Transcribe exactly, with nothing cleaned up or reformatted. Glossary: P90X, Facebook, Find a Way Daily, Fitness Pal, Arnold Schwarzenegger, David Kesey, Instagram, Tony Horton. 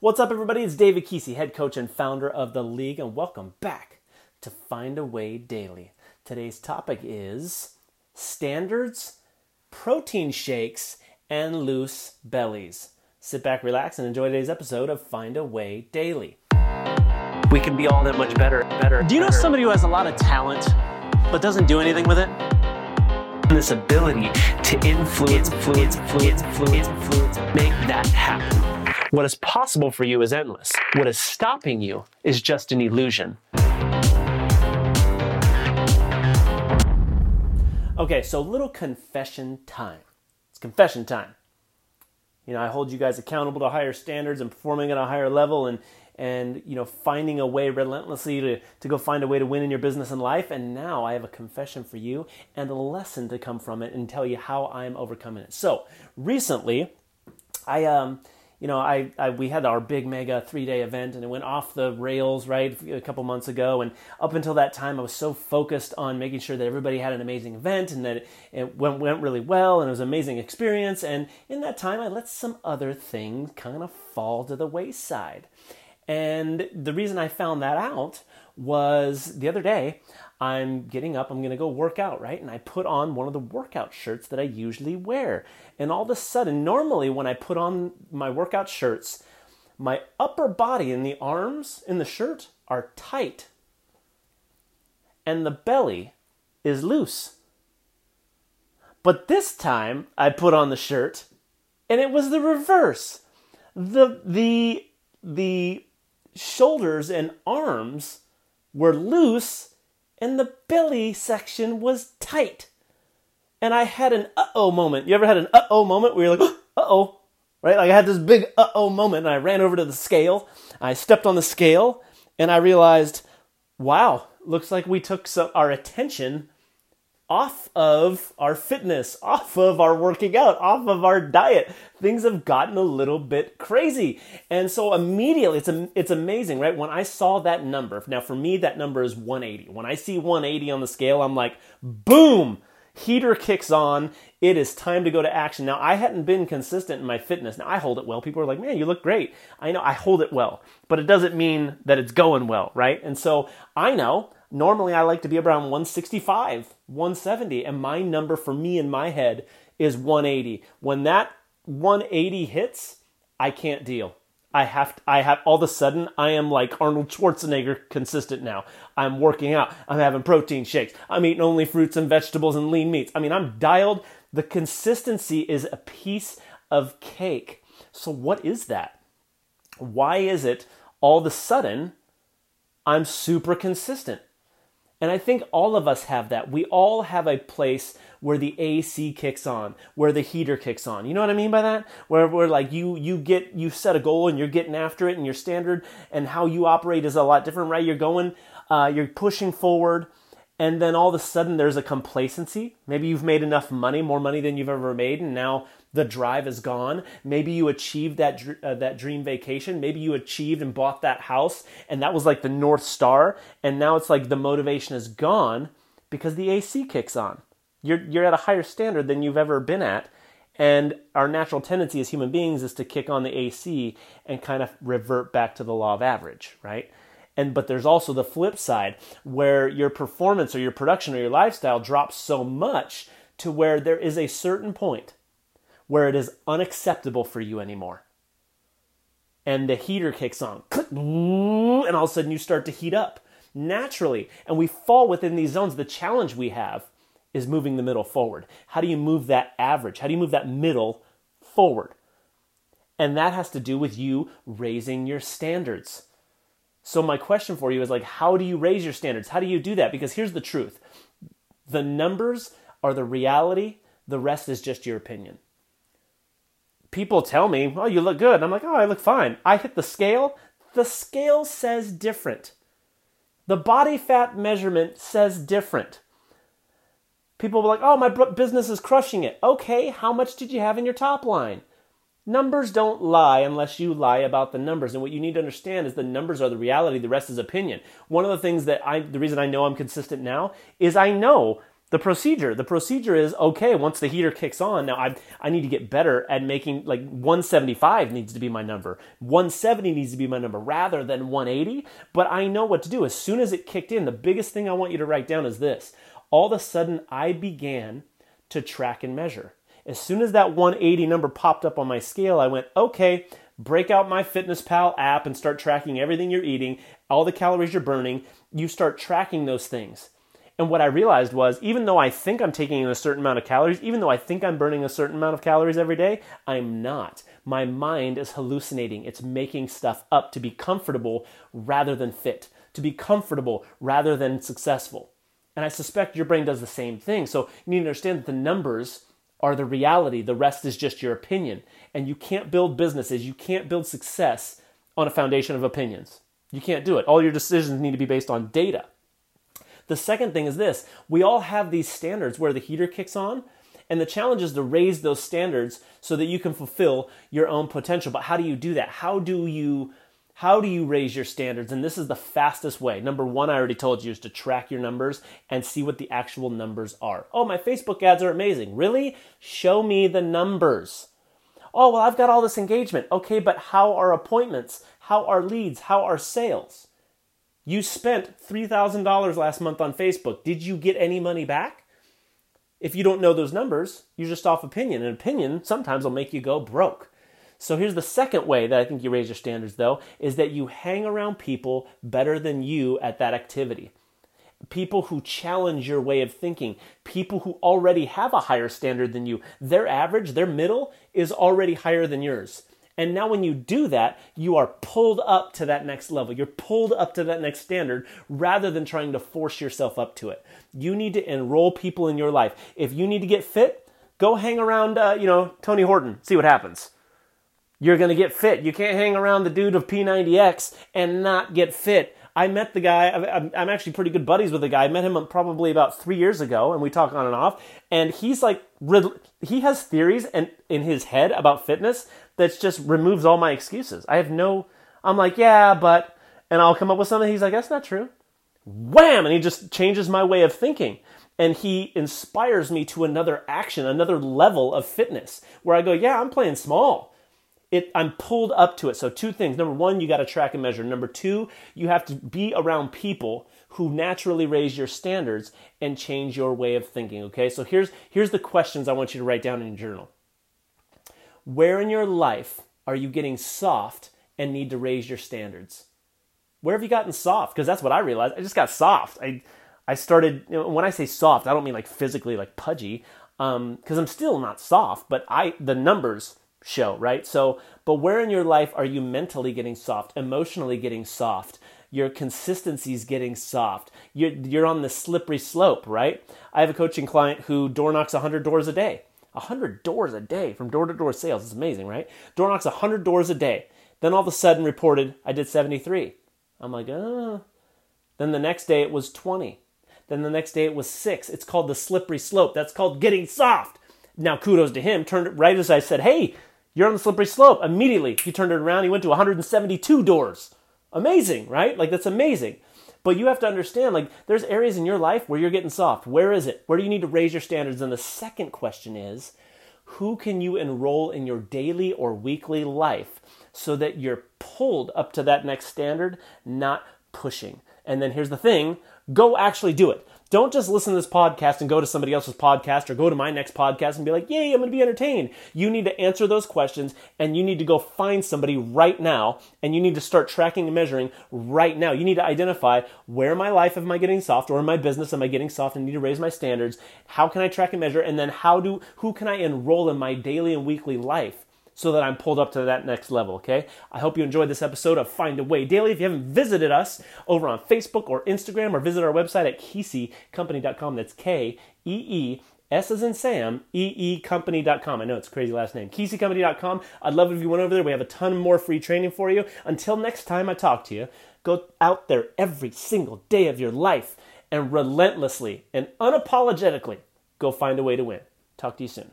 What's up, everybody? It's David Kesey, head coach and founder of The League, and welcome back to Find a Way Daily. Today's topic is standards, protein shakes, and loose bellies. Sit back, relax, and enjoy today's episode of Find a Way Daily. We can be all that much better, better. Do you know better. Somebody who has a lot of talent but doesn't do anything with it? This ability to influence, influence, influence, influence, influence, make that happen. What is possible for you is endless. What is stopping you is just an illusion. Okay, so little confession time. It's confession time. You know, I hold you guys accountable to higher standards and performing at a higher level and, and you know, finding a way relentlessly to, to go find a way to win in your business and life. And now I have a confession for you and a lesson to come from it and tell you how I'm overcoming it. So recently, I, um, you know, I, I we had our big mega three-day event and it went off the rails, right, a couple months ago. And up until that time, I was so focused on making sure that everybody had an amazing event and that it, it went, went really well and it was an amazing experience. And in that time, I let some other things kind of fall to the wayside. And the reason I found that out was the other day, I'm getting up, I'm going to go work out, right? And I put on one of the workout shirts that I usually wear. And all of a sudden, normally when I put on my workout shirts, my upper body and the arms in the shirt are tight. And the belly is loose. But this time I put on the shirt and it was the reverse. The, the, the shoulders and arms were loose and the belly section was tight. And I had an uh-oh moment. You ever had an uh-oh moment where you're like, uh-oh, right? Like I had this big uh-oh moment and I ran over to the scale. I stepped on the scale and I realized, wow, looks like we took some, our attention off of our fitness, off of our working out, off of our diet. Things have gotten a little bit crazy. And so immediately, it's a, it's amazing, right? When I saw that number, now for me, that number is one eighty. When I see one eighty on the scale, I'm like, boom, heater kicks on. It is time to go to action. Now, I hadn't been consistent in my fitness. Now, I hold it well. People are like, man, you look great. I know I hold it well, but it doesn't mean that it's going well, right? And so I know normally I like to be around one sixty-five, one seventy, and my number for me in my head is one eighty. When that one eighty hits, I can't deal. I have to, I have all of a sudden I am like Arnold Schwarzenegger consistent now. I'm working out. I'm having protein shakes. I'm eating only fruits and vegetables and lean meats. I mean, I'm dialed. The consistency is a piece of cake. So what is that? Why is it all of a sudden I'm super consistent? And I think all of us have that. We all have a place where the A C kicks on, where the heater kicks on. You know what I mean by that? Where we're like you you get you set a goal and you're getting after it, and your standard and how you operate is a lot different, right? You're going, uh, you're pushing forward, and then all of a sudden there's a complacency. Maybe you've made enough money, more money than you've ever made, and now the drive is gone. Maybe you achieved that uh, that dream vacation. Maybe you achieved and bought that house, and that was like the North Star. And now it's like the motivation is gone because the A C kicks on. You're you're at a higher standard than you've ever been at. And our natural tendency as human beings is to kick on the A C and kind of revert back to the law of average, right? And but there's also the flip side where your performance or your production or your lifestyle drops so much to where there is a certain point where it is unacceptable for you anymore. And the heater kicks on. And all of a sudden you start to heat up naturally. And we fall within these zones. The challenge we have is moving the middle forward. How do you move that average? How do you move that middle forward? And that has to do with you raising your standards. So my question for you is like, how do you raise your standards? How do you do that? Because here's the truth. The numbers are the reality. The rest is just your opinion. People tell me, oh, you look good. And I'm like, oh, I look fine. I hit the scale. The scale says different. The body fat measurement says different. People were like, oh, my business is crushing it. Okay, how much did you have in your top line? Numbers don't lie unless you lie about the numbers. And what you need to understand is the numbers are the reality. The rest is opinion. One of the things that I, the reason I know I'm consistent now is I know The procedure, the procedure is, okay, once the heater kicks on, now I I need to get better at making, like, one seventy-five needs to be my number. one seventy needs to be my number rather than one eighty, but I know what to do. As soon as it kicked in, the biggest thing I want you to write down is this. All of a sudden, I began to track and measure. As soon as that one eighty number popped up on my scale, I went, okay, break out my Fitness Pal app and start tracking everything you're eating, all the calories you're burning. You start tracking those things. And what I realized was, even though I think I'm taking in a certain amount of calories, even though I think I'm burning a certain amount of calories every day, I'm not. My mind is hallucinating. It's making stuff up to be comfortable rather than fit, to be comfortable rather than successful. And I suspect your brain does the same thing. So you need to understand that the numbers are the reality. The rest is just your opinion. And you can't build businesses, you can't build success on a foundation of opinions. You can't do it. All your decisions need to be based on data. The second thing is this. We all have these standards where the heater kicks on, and the challenge is to raise those standards so that you can fulfill your own potential. But how do you do that? How do you how do you raise your standards? And this is the fastest way. Number one, I already told you, is to track your numbers and see what the actual numbers are. Oh, my Facebook ads are amazing. Really? Show me the numbers. Oh, well, I've got all this engagement. Okay, but how are appointments? How are leads? How are sales? You spent three thousand dollars last month on Facebook. Did you get any money back? If you don't know those numbers, you're just off opinion. And opinion sometimes will make you go broke. So here's the second way that I think you raise your standards, though, is that you hang around people better than you at that activity. People who challenge your way of thinking. People who already have a higher standard than you. Their average, their middle, is already higher than yours. And now when you do that, you are pulled up to that next level. You're pulled up to that next standard rather than trying to force yourself up to it. You need to enroll people in your life. If you need to get fit, go hang around, uh, you know, Tony Horton. See what happens. You're going to get fit. You can't hang around the dude of P ninety X and not get fit. I met the guy, I'm actually pretty good buddies with the guy. I met him probably about three years ago, and we talk on and off. And he's like, he has theories and in his head about fitness that just removes all my excuses. I have no, I'm like, yeah, but, and I'll come up with something. He's like, that's not true. Wham! And he just changes my way of thinking. And he inspires me to another action, another level of fitness where I go, yeah, I'm playing small. It, I'm pulled up to it. So two things. Number one, you got to track and measure. Number two, you have to be around people who naturally raise your standards and change your way of thinking, okay? So here's, here's the questions I want you to write down in your journal. Where in your life are you getting soft and need to raise your standards? Where have you gotten soft? Because that's what I realized. I just got soft. I, I started, you know, when I say soft, I don't mean like physically like pudgy, um, because I'm still not soft, but I the numbers show, right? So, but where in your life are you mentally getting soft, emotionally getting soft? Your consistency's getting soft. You're, you're on the slippery slope, right? I have a coaching client who door knocks one hundred doors a day. one hundred doors a day from door-to-door sales. It's amazing, right? Door knocks one hundred doors a day. Then all of a sudden reported, I did seventy-three. I'm like, oh. Then the next day it was twenty. Then the next day it was six. It's called the slippery slope. That's called getting soft. Now kudos to him. Turned right as I said, hey, you're on the slippery slope. Immediately, he turned it around. He went to one hundred seventy-two doors. Amazing, right? Like, that's amazing. But you have to understand, like, there's areas in your life where you're getting soft. Where is it? Where do you need to raise your standards? And the second question is, who can you enroll in your daily or weekly life so that you're pulled up to that next standard, not pushing? And then here's the thing, go actually do it. Don't just listen to this podcast and go to somebody else's podcast or go to my next podcast and be like, yay, I'm going to be entertained. You need to answer those questions, and you need to go find somebody right now, and you need to start tracking and measuring right now. You need to identify, where in my life am I getting soft, or in my business am I getting soft and need to raise my standards? How can I track and measure? And then how do who can I enroll in my daily and weekly life so that I'm pulled up to that next level, okay? I hope you enjoyed this episode of Find a Way Daily. If you haven't visited us over on Facebook or Instagram, or visit our website at kesey company dot com. That's K E E, S as in Sam, E E company dot com. I know it's a crazy last name. kesey company dot com. I'd love it if you went over there. We have a ton more free training for you. Until next time I talk to you, go out there every single day of your life and relentlessly and unapologetically go find a way to win. Talk to you soon.